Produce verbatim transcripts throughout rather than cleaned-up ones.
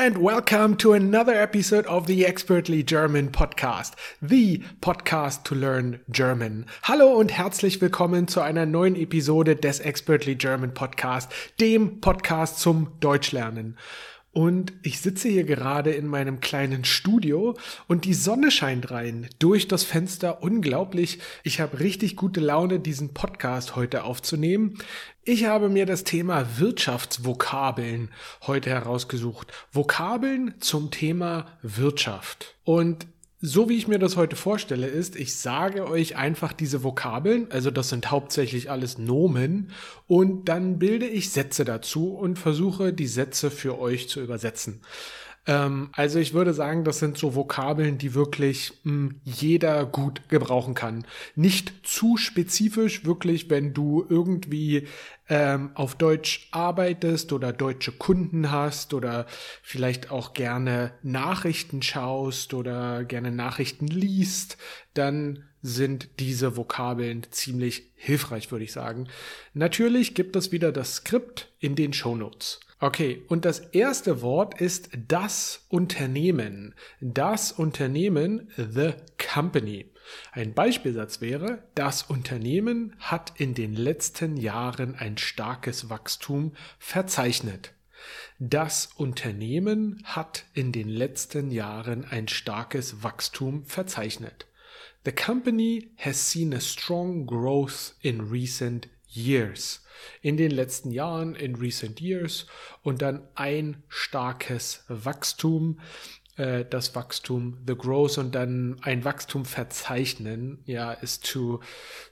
and welcome to another episode of the Expertly German Podcast, the podcast to learn German. Hallo und herzlich willkommen zu einer neuen Episode des Expertly German Podcast, dem Podcast zum Deutschlernen. Und ich sitze hier gerade in meinem kleinen Studio und die Sonne scheint rein durch das Fenster. Unglaublich. Ich habe richtig gute Laune, diesen Podcast heute aufzunehmen. Ich habe mir das Thema Wirtschaftsvokabeln heute herausgesucht. Vokabeln zum Thema Wirtschaft. Und so wie ich mir das heute vorstelle ist, ich sage euch einfach diese Vokabeln, also das sind hauptsächlich alles Nomen, und dann bilde ich Sätze dazu und versuche die Sätze für euch zu übersetzen. Ähm, also ich würde sagen, das sind so Vokabeln, die wirklich mh, jeder gut gebrauchen kann. Nicht zu spezifisch, wirklich, wenn du irgendwie ähm, auf Deutsch arbeitest oder deutsche Kunden hast oder vielleicht auch gerne Nachrichten schaust oder gerne Nachrichten liest, dann sind diese Vokabeln ziemlich hilfreich, würde ich sagen. Natürlich gibt es wieder das Skript in den Shownotes. Okay, und das erste Wort ist das Unternehmen. Das Unternehmen, the company. Ein Beispielsatz wäre, das Unternehmen hat in den letzten Jahren ein starkes Wachstum verzeichnet. Das Unternehmen hat in den letzten Jahren ein starkes Wachstum verzeichnet. The company has seen a strong growth in recent years. In den letzten Jahren, in recent years, und dann ein starkes Wachstum, äh, das Wachstum, the growth, und dann ein Wachstum verzeichnen, ja, ist to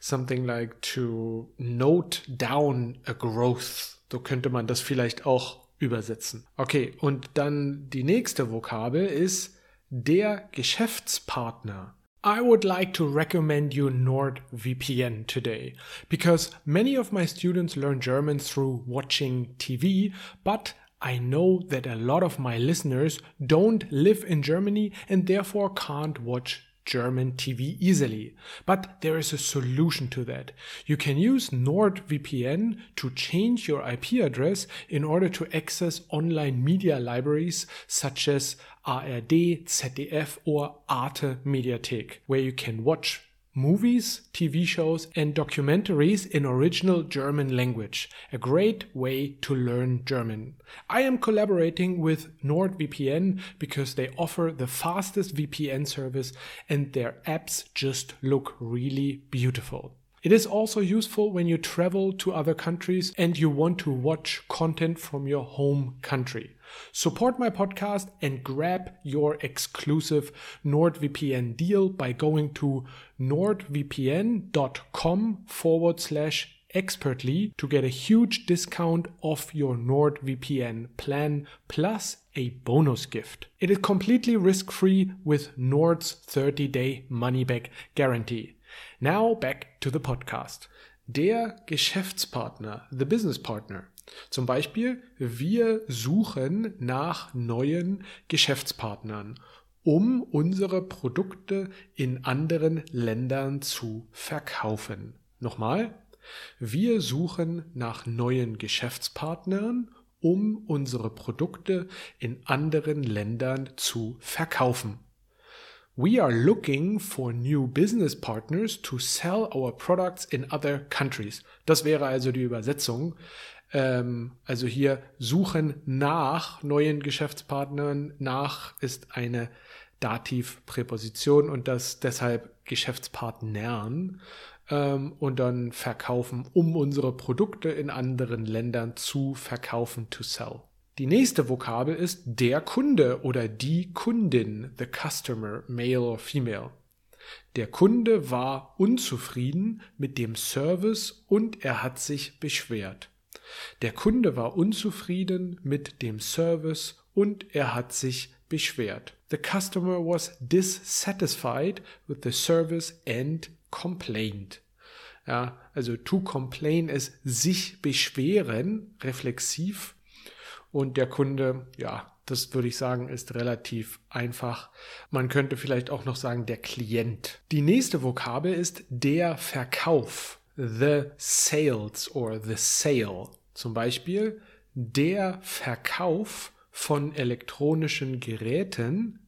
something like to note down a growth. So könnte man das vielleicht auch übersetzen. Okay, und dann die nächste Vokabel ist der Geschäftspartner. I would like to recommend you NordVPN today, because many of my students learn German through watching T V, but I know that a lot of my listeners don't live in Germany and therefore can't watch German T V easily. But there is a solution to that. You can use NordVPN to change your I P address in order to access online media libraries such as A R D, Z D F or Arte Mediathek, where you can watch movies, T V shows and documentaries in original German language. A great way to learn German. I am collaborating with NordVPN because they offer the fastest V P N service and their apps just look really beautiful. It is also useful when you travel to other countries and you want to watch content from your home country. Support my podcast and grab your exclusive NordVPN deal by going to nordvpn.com forward slash expertly to get a huge discount off your NordVPN plan plus a bonus gift. It is completely risk-free with Nord's thirty-day money-back guarantee. Now back to the podcast. Der Geschäftspartner, the business partner. Zum Beispiel, wir suchen nach neuen Geschäftspartnern, um unsere Produkte in anderen Ländern zu verkaufen. Nochmal, wir suchen nach neuen Geschäftspartnern, um unsere Produkte in anderen Ländern zu verkaufen. We are looking for new business partners to sell our products in other countries. Das wäre also die Übersetzung. Ähm, also hier suchen nach neuen Geschäftspartnern. Nach ist eine Dativpräposition und das deshalb Geschäftspartnern. Ähm, und dann verkaufen, um unsere Produkte in anderen Ländern zu verkaufen, to sell. Die nächste Vokabel ist der Kunde oder die Kundin, the customer, male or female. Der Kunde war unzufrieden mit dem Service und er hat sich beschwert. Der Kunde war unzufrieden mit dem Service und er hat sich beschwert. The customer was dissatisfied with the service and complained. Ja, also to complain ist sich beschweren, reflexiv. Und der Kunde, ja, das würde ich sagen, ist relativ einfach. Man könnte vielleicht auch noch sagen, der Klient. Die nächste Vokabel ist der Verkauf. The sales or the sale. Zum Beispiel, der Verkauf von elektronischen Geräten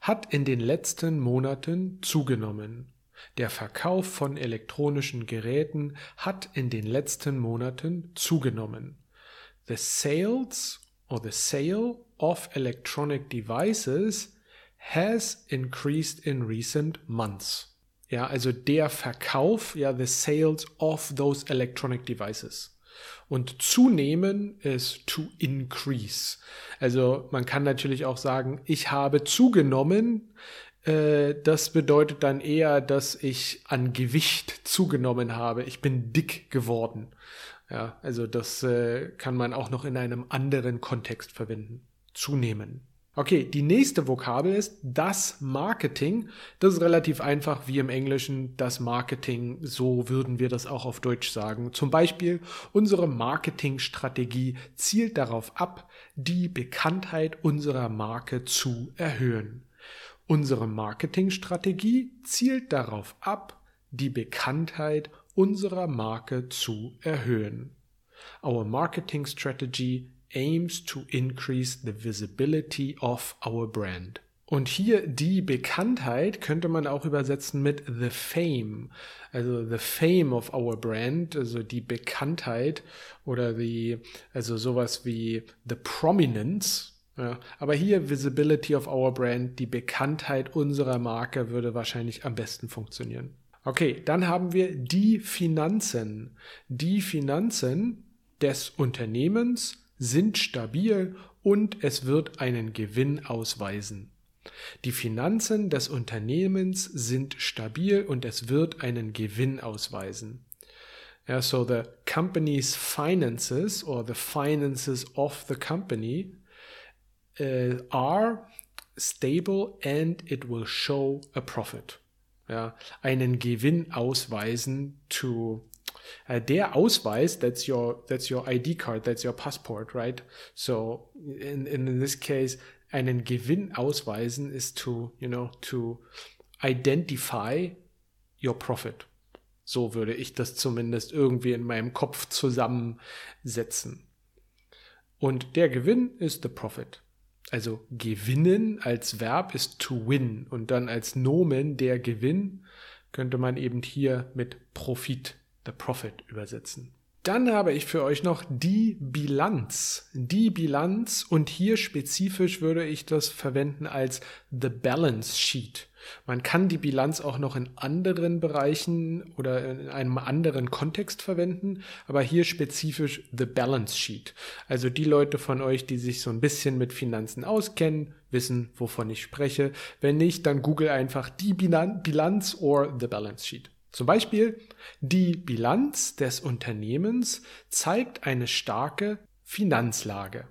hat in den letzten Monaten zugenommen. Der Verkauf von elektronischen Geräten hat in den letzten Monaten zugenommen. The sales or the sale of electronic devices has increased in recent months. Ja, also der Verkauf, ja, the sales of those electronic devices. Und zunehmen ist to increase. Also man kann natürlich auch sagen, ich habe zugenommen. Das bedeutet dann eher, dass ich an Gewicht zugenommen habe. Ich bin dick geworden. Ja, also das kann man auch noch in einem anderen Kontext verwenden. Zunehmen. Okay, die nächste Vokabel ist das Marketing. Das ist relativ einfach wie im Englischen, das Marketing, so würden wir das auch auf Deutsch sagen. Zum Beispiel, unsere Marketingstrategie zielt darauf ab, die Bekanntheit unserer Marke zu erhöhen. Unsere Marketingstrategie zielt darauf ab, die Bekanntheit unserer Marke zu erhöhen. Our marketing strategy aims to increase the visibility of our brand. Und hier die Bekanntheit könnte man auch übersetzen mit the fame. Also the fame of our brand, also die Bekanntheit oder die, also sowas wie the prominence. Ja, aber hier visibility of our brand, die Bekanntheit unserer Marke würde wahrscheinlich am besten funktionieren. Okay, dann haben wir die Finanzen. Die Finanzen des Unternehmens sind stabil und es wird einen Gewinn ausweisen. Die Finanzen des Unternehmens sind stabil und es wird einen Gewinn ausweisen. Yeah, so the company's finances or the finances of the company uh, are stable and it will show a profit. Ja, einen Gewinn ausweisen to... Uh, der Ausweis, that's your that's your I D card, that's your passport, right? So in in this case, einen Gewinn ausweisen is to, you know, to identify your profit. So würde ich das zumindest irgendwie in meinem Kopf zusammensetzen. Und der Gewinn ist the profit. Also gewinnen als Verb ist to win und dann als Nomen der Gewinn könnte man eben hier mit Profit, the profit, übersetzen. Dann habe ich für euch noch die Bilanz. Die Bilanz, und hier spezifisch würde ich das verwenden als the balance sheet. Man kann die Bilanz auch noch in anderen Bereichen oder in einem anderen Kontext verwenden, aber hier spezifisch the balance sheet. Also die Leute von euch, die sich so ein bisschen mit Finanzen auskennen, wissen, wovon ich spreche. Wenn nicht, dann google einfach die Bilanz or the balance sheet. Zum Beispiel, die Bilanz des Unternehmens zeigt eine starke Finanzlage.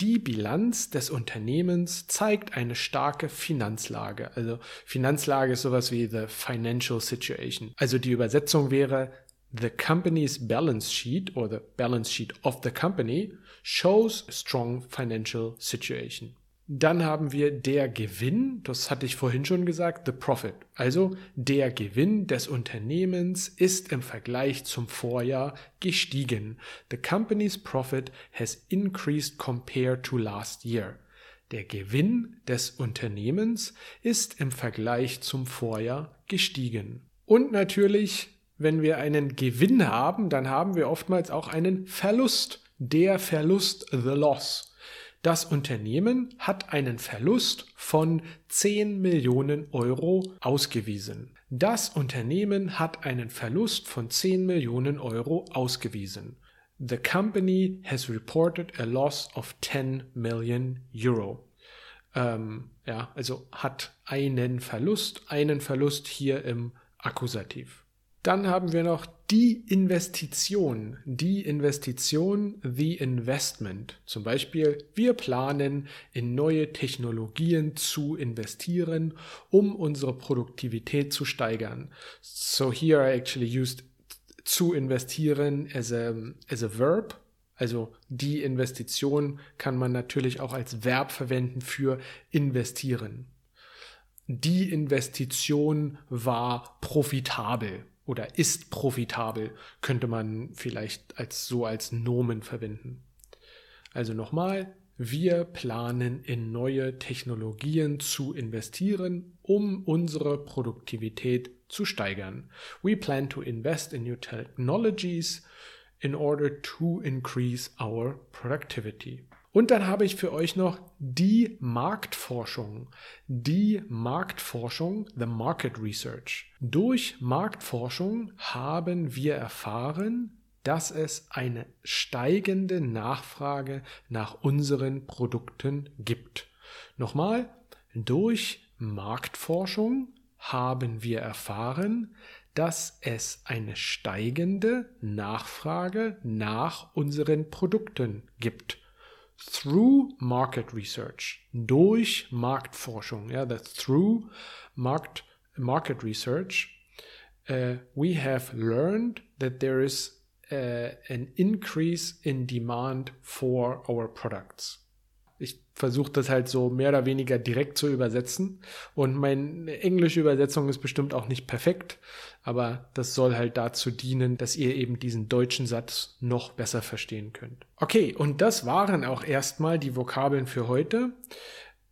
Die Bilanz des Unternehmens zeigt eine starke Finanzlage. Also Finanzlage ist sowas wie the financial situation. Also die Übersetzung wäre, the company's balance sheet or the balance sheet of the company shows a strong financial situation. Dann haben wir der Gewinn, das hatte ich vorhin schon gesagt, the profit. Also der Gewinn des Unternehmens ist im Vergleich zum Vorjahr gestiegen. The company's profit has increased compared to last year. Der Gewinn des Unternehmens ist im Vergleich zum Vorjahr gestiegen. Und natürlich, wenn wir einen Gewinn haben, dann haben wir oftmals auch einen Verlust. Der Verlust, the loss. Das Unternehmen hat einen Verlust von zehn Millionen Euro ausgewiesen. Das Unternehmen hat einen Verlust von zehn Millionen Euro ausgewiesen. The company has reported a loss of ten million euro. Ähm, ja, also hat einen Verlust, einen Verlust hier im Akkusativ. Dann haben wir noch die Investition, die Investition, the investment. Zum Beispiel, wir planen, in neue Technologien zu investieren, um unsere Produktivität zu steigern. So here I actually used zu investieren as a, as a verb. Also die Investition kann man natürlich auch als Verb verwenden für investieren. Die Investition war profitabel. Oder ist profitabel, könnte man vielleicht als so als Nomen verwenden. Also nochmal, Wir planen, in neue Technologien zu investieren, um unsere Produktivität zu steigern. We plan to invest in new technologies in order to increase our productivity. Und dann habe ich für euch noch die Marktforschung. Die Marktforschung, the Market Research. Durch Marktforschung haben wir erfahren, dass es eine steigende Nachfrage nach unseren Produkten gibt. Nochmal, durch Marktforschung haben wir erfahren, dass es eine steigende Nachfrage nach unseren Produkten gibt. Through Market Research, durch Marktforschung, ja, that's through market, market research, uh, we have learned that there is uh, an increase in demand for our products. Ich versuche das halt so mehr oder weniger direkt zu übersetzen und meine englische Übersetzung ist bestimmt auch nicht perfekt, aber das soll halt dazu dienen, dass ihr eben diesen deutschen Satz noch besser verstehen könnt. Okay, und das waren auch erstmal die Vokabeln für heute.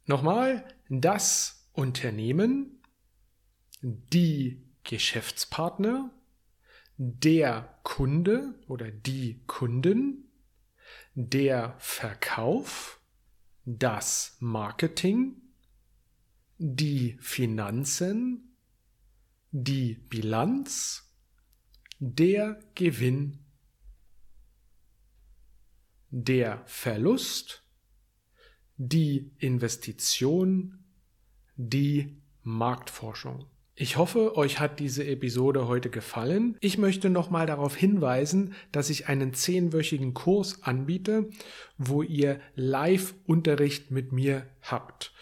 Nochmal, das Unternehmen, die Geschäftspartner, der Kunde oder die Kunden, der Verkauf, das Marketing, die Finanzen, die Bilanz, der Gewinn, der Verlust, die Investition, die Marktforschung. Ich hoffe, euch hat diese Episode heute gefallen. Ich möchte nochmal darauf hinweisen, dass ich einen zehnwöchigen Kurs anbiete, wo ihr Live-Unterricht mit mir habt.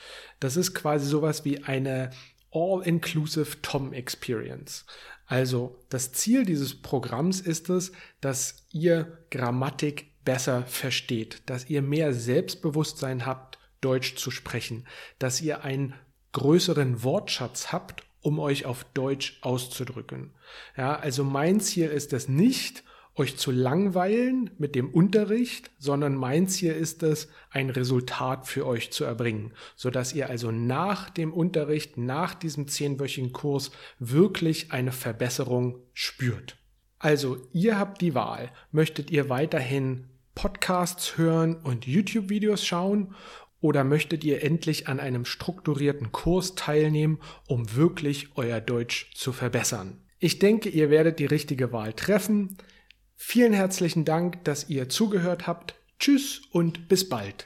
Das ist quasi sowas wie eine All-Inclusive T O M-Experience. Also das Ziel dieses Programms ist es, dass ihr Grammatik besser versteht, dass ihr mehr Selbstbewusstsein habt, Deutsch zu sprechen, dass ihr einen größeren Wortschatz habt, um euch auf Deutsch auszudrücken. Ja, also mein Ziel ist es nicht, euch zu langweilen mit dem Unterricht, sondern mein Ziel ist es, ein Resultat für euch zu erbringen, sodass ihr also nach dem Unterricht, nach diesem zehnwöchigen Kurs wirklich eine Verbesserung spürt. Also ihr habt die Wahl. Möchtet ihr weiterhin Podcasts hören und YouTube-Videos schauen? Oder möchtet ihr endlich an einem strukturierten Kurs teilnehmen, um wirklich euer Deutsch zu verbessern? Ich denke, ihr werdet die richtige Wahl treffen. Vielen herzlichen Dank, dass ihr zugehört habt. Tschüss und bis bald.